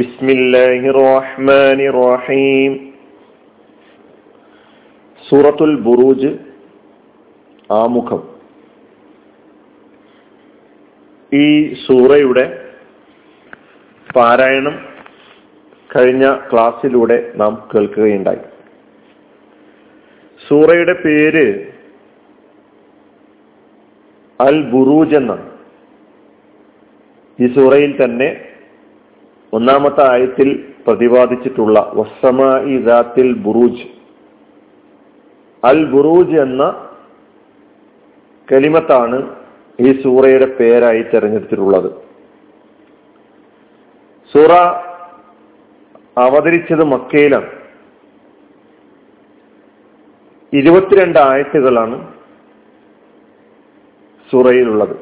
ബിസ്മില്ലാഹിർ റഹ്മാനിർ റഹീം. സൂറത്തുൽ ബുറൂജ് ആമുഖം. ഈ സൂറയുടെ പാരായണം കഴിഞ്ഞ ക്ലാസ്സിലൂടെ നാം കേൾക്കുകയുണ്ടായി. സൂറയുടെ പേര് അൽ ബുറൂജ് എന്നാണ്. ഈ സൂറയിൽ തന്നെ ഒന്നാമത്തെ ആയത്തിൽ പ്രതിപാദിച്ചിട്ടുള്ള വസ്സമായി ദാത്തിൽ ബുറൂജ്, അൽ ബുറൂജ് എന്ന കലിമത്താണ് ഈ സൂറയുടെ പേരായി തെരഞ്ഞെടുത്തിട്ടുള്ളത്. സൂറ അവതരിച്ചത് മക്കയിലാണ്. 22 ആയത്തുകളാണ് സൂറയിലുള്ളത്.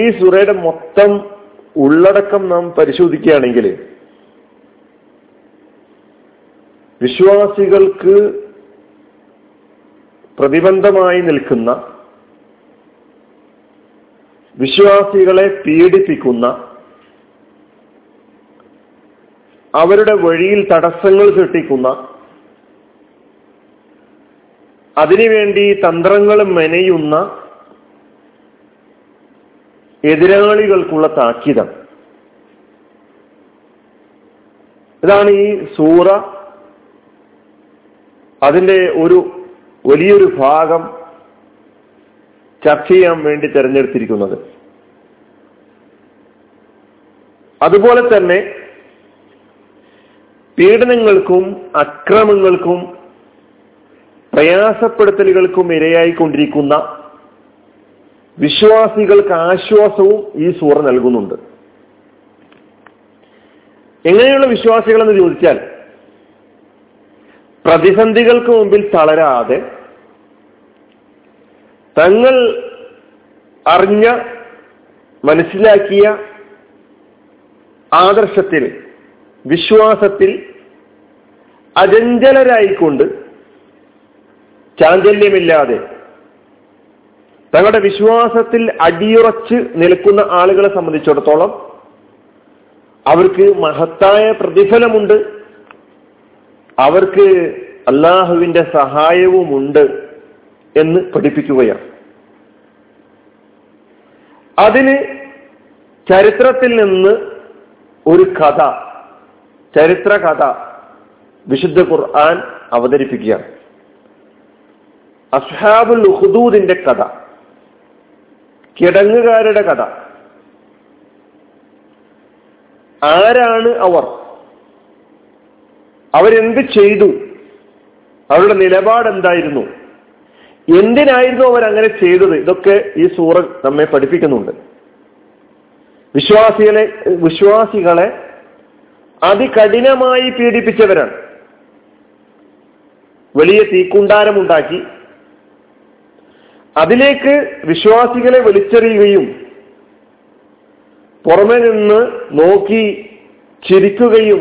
ഈ സൂറയുടെ മൊത്തം ഉള്ളടക്കം നാം പരിശോധിക്കുകയാണെങ്കിൽ വിശ്വാസികൾക്ക് പ്രതിബന്ധമായി നിൽക്കുന്ന, വിശ്വാസികളെ പീഡിപ്പിക്കുന്ന, അവരുടെ വഴിയിൽ തടസ്സങ്ങൾ സൃഷ്ടിക്കുന്ന, അതിനുവേണ്ടി തന്ത്രങ്ങൾ മെനയുന്ന എതിരാളികൾക്കുള്ള താക്കീതം. ഇതാണ് ഈ സൂറ അതിൻ്റെ ഒരു വലിയൊരു ഭാഗം ചർച്ച ചെയ്യാൻ വേണ്ടി തിരഞ്ഞെടുത്തിരിക്കുന്നത്. അതുപോലെ തന്നെ പീഡനങ്ങൾക്കും അക്രമങ്ങൾക്കും പ്രയാസപ്പെടുത്തലുകൾക്കും ഇരയായിക്കൊണ്ടിരിക്കുന്ന വിശ്വാസികൾക്ക് ആശ്വാസവും ഈ സൂറ നൽകുന്നുണ്ട്. എങ്ങനെയുള്ള വിശ്വാസികളെന്ന് ചോദിച്ചാൽ, പ്രതിസന്ധികൾക്ക് മുമ്പിൽ തളരാതെ തങ്ങൾ അറിഞ്ഞ മനസ്സിലാക്കിയ ആദർശത്തിൽ, വിശ്വാസത്തിൽ അചഞ്ചലരായിക്കൊണ്ട് ചാഞ്ചല്യമില്ലാതെ തങ്ങളുടെ വിശ്വാസത്തിൽ അടിയുറച്ച് നിൽക്കുന്ന ആളുകളെ സംബന്ധിച്ചിടത്തോളം അവർക്ക് മഹത്തായ പ്രതിഫലമുണ്ട്, അവർക്ക് അല്ലാഹുവിന്റെ സഹായവുമുണ്ട് എന്ന് പഠിപ്പിക്കുകയാണ്. അതിന് ചരിത്രത്തിൽ നിന്ന് ഒരു കഥ, ചരിത്ര കഥ വിശുദ്ധ ഖുർആൻ അവതരിപ്പിക്കുകയാണ്. അസ്ഹാബുൽ ഹുദൂദിന്റെ കഥ, കിടങ്ങുകാരുടെ കഥ. ആരാണ് അവർ? അവരെന്ത് ചെയ്തു? അവരുടെ നിലപാട് എന്തായിരുന്നു? എന്തിനായിരുന്നു അവരങ്ങനെ ചെയ്തത്? ഇതൊക്കെ ഈ സൂറ നമ്മെ പഠിപ്പിക്കുന്നുണ്ട്. വിശ്വാസികളെ അതികഠിനമായി പീഡിപ്പിച്ചവരാണ്. വലിയ തീക്കുണ്ടാരമുണ്ടാക്കി അതിലേക്ക് വിശ്വാസികളെ വലിച്ചെറിയുകയും പുറമെ നിന്ന് നോക്കി ചിരിക്കുകയും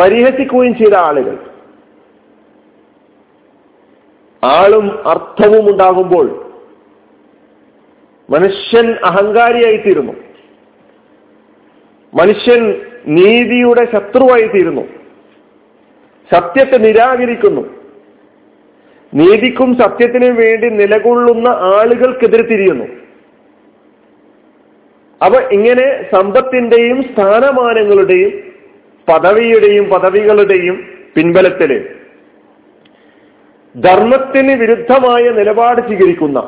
പരിഹസിക്കുകയും ചെയ്ത ആളുകൾ. ആളും അർത്ഥവും ഉണ്ടാകുമ്പോൾ മനുഷ്യൻ അഹങ്കാരിയായിത്തീരുന്നു, മനുഷ്യൻ നീതിയുടെ ശത്രുവായിത്തീരുന്നു, സത്യത്തെ നിരാകരിക്കുന്നു. നീതിക്കും സത്യത്തിനും വേണ്ടി നിലകൊള്ളുന്ന ആളുകൾക്കെതിരെ തിരിയുന്നു. അപ്പൊ ഇങ്ങനെ സമ്പത്തിന്റെയും സ്ഥാനമാനങ്ങളുടെയും പദവികളുടെയും പിൻബലത്തില് ധർമ്മത്തിന് വിരുദ്ധമായ നിലപാട് സ്വീകരിക്കുന്ന,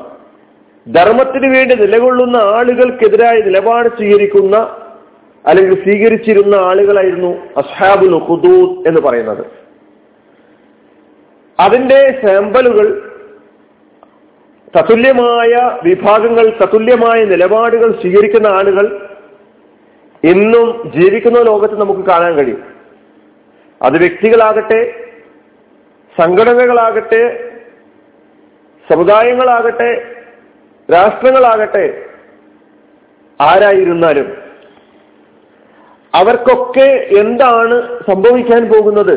ധർമ്മത്തിന് വേണ്ടി നിലകൊള്ളുന്ന ആളുകൾക്കെതിരായി നിലപാട് സ്വീകരിക്കുന്ന അല്ലെങ്കിൽ സ്വീകരിച്ചിരുന്ന ആളുകളായിരുന്നു അസ്ഹാബുൽ ഹുദൂദ് എന്ന് പറയുന്നത്. അതിന്റെ സാമ്പലുകൾ, തത്തുല്യമായ വിഭാഗങ്ങൾ, തത്തുല്യമായ നിലപാടുകൾ സ്വീകരിക്കുന്ന ആളുകൾ ഇന്നും ജീവിക്കുന്ന ലോകത്ത് നമുക്ക് കാണാൻ കഴിയും. അത് വ്യക്തികളാകട്ടെ, സംഘടനകളാകട്ടെ, സമുദായങ്ങളാകട്ടെ, രാഷ്ട്രങ്ങളാകട്ടെ, ആരായിരുന്നാലും അവർക്കൊക്കെ എന്താണ് സംഭവിക്കാൻ പോകുന്നത്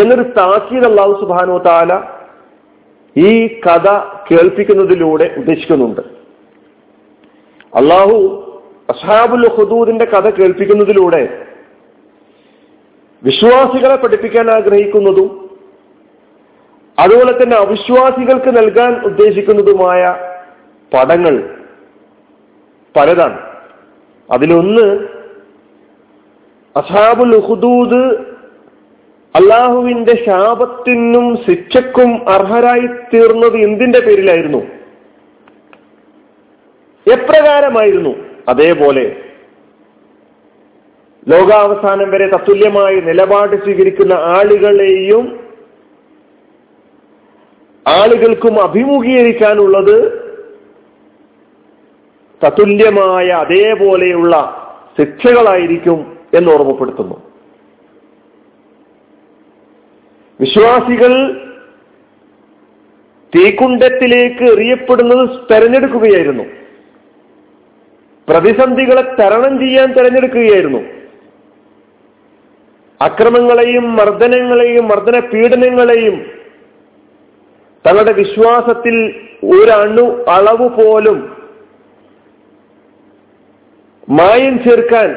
എന്നൊരു താക്കീത് അല്ലാഹു സുബ്ഹാനഹു വ തആല ഈ കഥ കേൾപ്പിക്കുന്നതിലൂടെ ഉദ്ദേശിക്കുന്നുണ്ട്. അല്ലാഹു അസ്ഹാബുൽ ഹുദൂദിന്റെ കഥ കേൾപ്പിക്കുന്നതിലൂടെ വിശ്വാസികളെ പഠിപ്പിക്കാൻ ആഗ്രഹിക്കുന്നതും അതുപോലെ തന്നെ അവിശ്വാസികൾക്ക് നൽകാൻ ഉദ്ദേശിക്കുന്നതുമായ പടങ്ങൾ പലതാണ്. അതിലൊന്ന് അസ്ഹാബുൽ ഹുദൂദ് അള്ളാഹുവിന്റെ ശാപത്തിനും ശിക്ഷക്കും അർഹരായി തീർന്നത് എന്തിന്റെ പേരിലായിരുന്നു, എപ്രകാരമായിരുന്നു? അതേപോലെ ലോകാവസാനം വരെ തത്തുല്യമായി നിലപാട് സ്വീകരിക്കുന്ന ആളുകളെയും ആളുകൾക്കും അഭിമുഖീകരിക്കാനുള്ളത് തത്തുല്യമായ അതേപോലെയുള്ള ശിക്ഷകളായിരിക്കും എന്ന് ഓർമ്മപ്പെടുത്തുന്നു. വിശ്വാസികൾ തീക്കുണ്ടത്തിലേക്ക് എറിയപ്പെടുന്നത് തെരഞ്ഞെടുക്കുകയായിരുന്നു, പ്രതിസന്ധികളെ തരണം ചെയ്യാൻ തെരഞ്ഞെടുക്കുകയായിരുന്നു, അക്രമങ്ങളെയും മർദ്ദനങ്ങളെയും മർദ്ദന പീഡനങ്ങളെയും തങ്ങളുടെ വിശ്വാസത്തിൽ ഒരണു അളവ് പോലും മായം ചേർക്കാൻ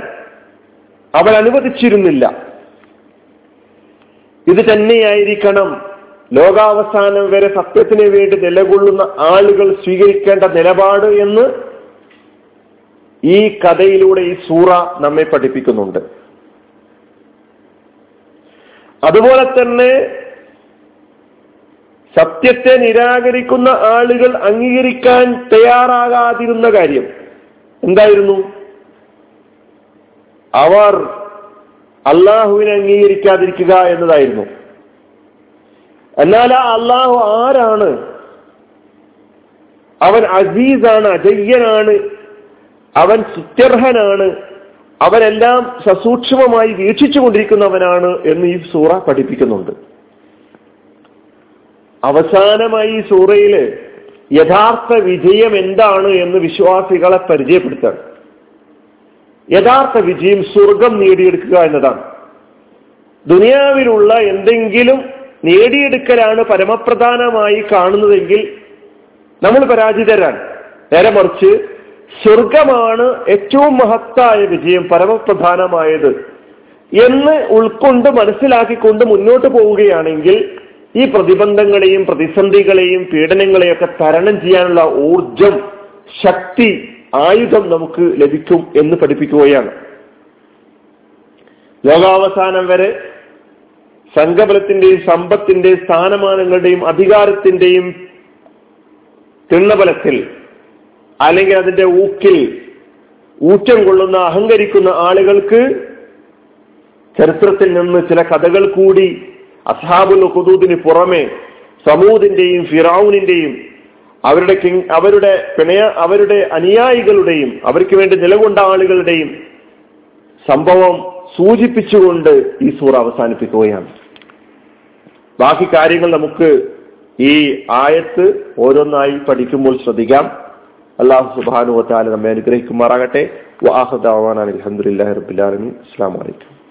അവൻ അനുവദിച്ചിരുന്നില്ല. ഇത് തന്നെയായിരിക്കണം ലോകാവസാനം വരെ സത്യത്തിന് വേണ്ടി നിലകൊള്ളുന്ന ആളുകൾ സ്വീകരിക്കേണ്ട നിലപാട് എന്ന് ഈ കഥയിലൂടെ ഈ സൂറ നമ്മെ പഠിപ്പിക്കുന്നുണ്ട്. അതുപോലെ തന്നെ സത്യത്തെ നിരാകരിക്കുന്ന ആളുകൾ അംഗീകരിക്കാൻ തയ്യാറാകാതിരുന്ന കാര്യം എന്തായിരുന്നു? അവർ അള്ളാഹുവിനെ അംഗീകരിക്കാതിരിക്കുക എന്നതായിരുന്നു. എന്നാൽ ആ അള്ളാഹു ആരാണ്? അവൻ അസീസാണ്, അജയ്യനാണ്, അവൻ സുത്യർഹനാണ്, അവനെല്ലാം സസൂക്ഷ്മമായി വീക്ഷിച്ചു കൊണ്ടിരിക്കുന്നവനാണ് എന്ന് ഈ സൂറ പഠിപ്പിക്കുന്നുണ്ട്. അവസാനമായി ഈ സൂറയില് യഥാർത്ഥ വിജയം എന്താണ് എന്ന് വിശ്വാസികളെ പരിചയപ്പെടുത്താണ്. യഥാർത്ഥ വിജയം സ്വർഗം നേടിയെടുക്കുക എന്നതാണ്. ദുനിയാവിലുള്ള എന്തെങ്കിലും നേടിയെടുക്കലാണ് പരമപ്രധാനമായി കാണുന്നതെങ്കിൽ നമ്മൾ പരാജിതരാണ്. നേരെ മറിച്ച് സ്വർഗമാണ് ഏറ്റവും മഹത്തായ വിജയം, പരമപ്രധാനമായത് എന്ന് ഉൾക്കൊണ്ട് മനസ്സിലാക്കിക്കൊണ്ട് മുന്നോട്ട് പോവുകയാണെങ്കിൽ ഈ പ്രതിബന്ധങ്ങളെയും പ്രതിസന്ധികളെയും പീഡനങ്ങളെയും ഒക്കെ തരണം ചെയ്യാനുള്ള ഊർജം, ശക്തി, ആയുധം നമുക്ക് ലഭിക്കും എന്ന് പഠിപ്പിക്കുകയാണ്. ലോകാവസാനം വരെ സംഘബലത്തിന്റെയും സമ്പത്തിന്റെയും സ്ഥാനമാനങ്ങളുടെയും അധികാരത്തിന്റെയും തിണ്ണബലത്തിൽ അല്ലെങ്കിൽ അതിന്റെ ഊക്കിൽ ഊറ്റം കൊള്ളുന്ന അഹങ്കരിക്കുന്ന ആളുകൾക്ക് ചരിത്രത്തിൽ നിന്ന് ചില കഥകൾ കൂടി അസ്ഹാബുൽ ഖുദൂദിന് പുറമെ സമൂദിന്റെയും ഫിറഔനിന്റെയും അവരുടെ അനുയായികളുടെയും അവർക്ക് വേണ്ടി നിലകൊണ്ട ആളുകളുടെയും സംഭവം സൂചിപ്പിച്ചുകൊണ്ട് ഈ സൂറ അവസാനിപ്പിക്കുകയാണ്. ബാക്കി കാര്യങ്ങൾ നമുക്ക് ഈ ആയത്ത് ഓരോന്നായി പഠിക്കുമ്പോൾ ശ്രദ്ധിക്കാം. അല്ലാഹു സുബ്ഹാനഹു വ തആല നമ്മെ അനുഗ്രഹിക്കുമാറാകട്ടെ. വ ആഖിറു ദഅ്വാനാ അൽഹംദുലില്ലാഹി റബ്ബിൽ ആലമീൻ. അസ്സലാമു അലൈക്കും.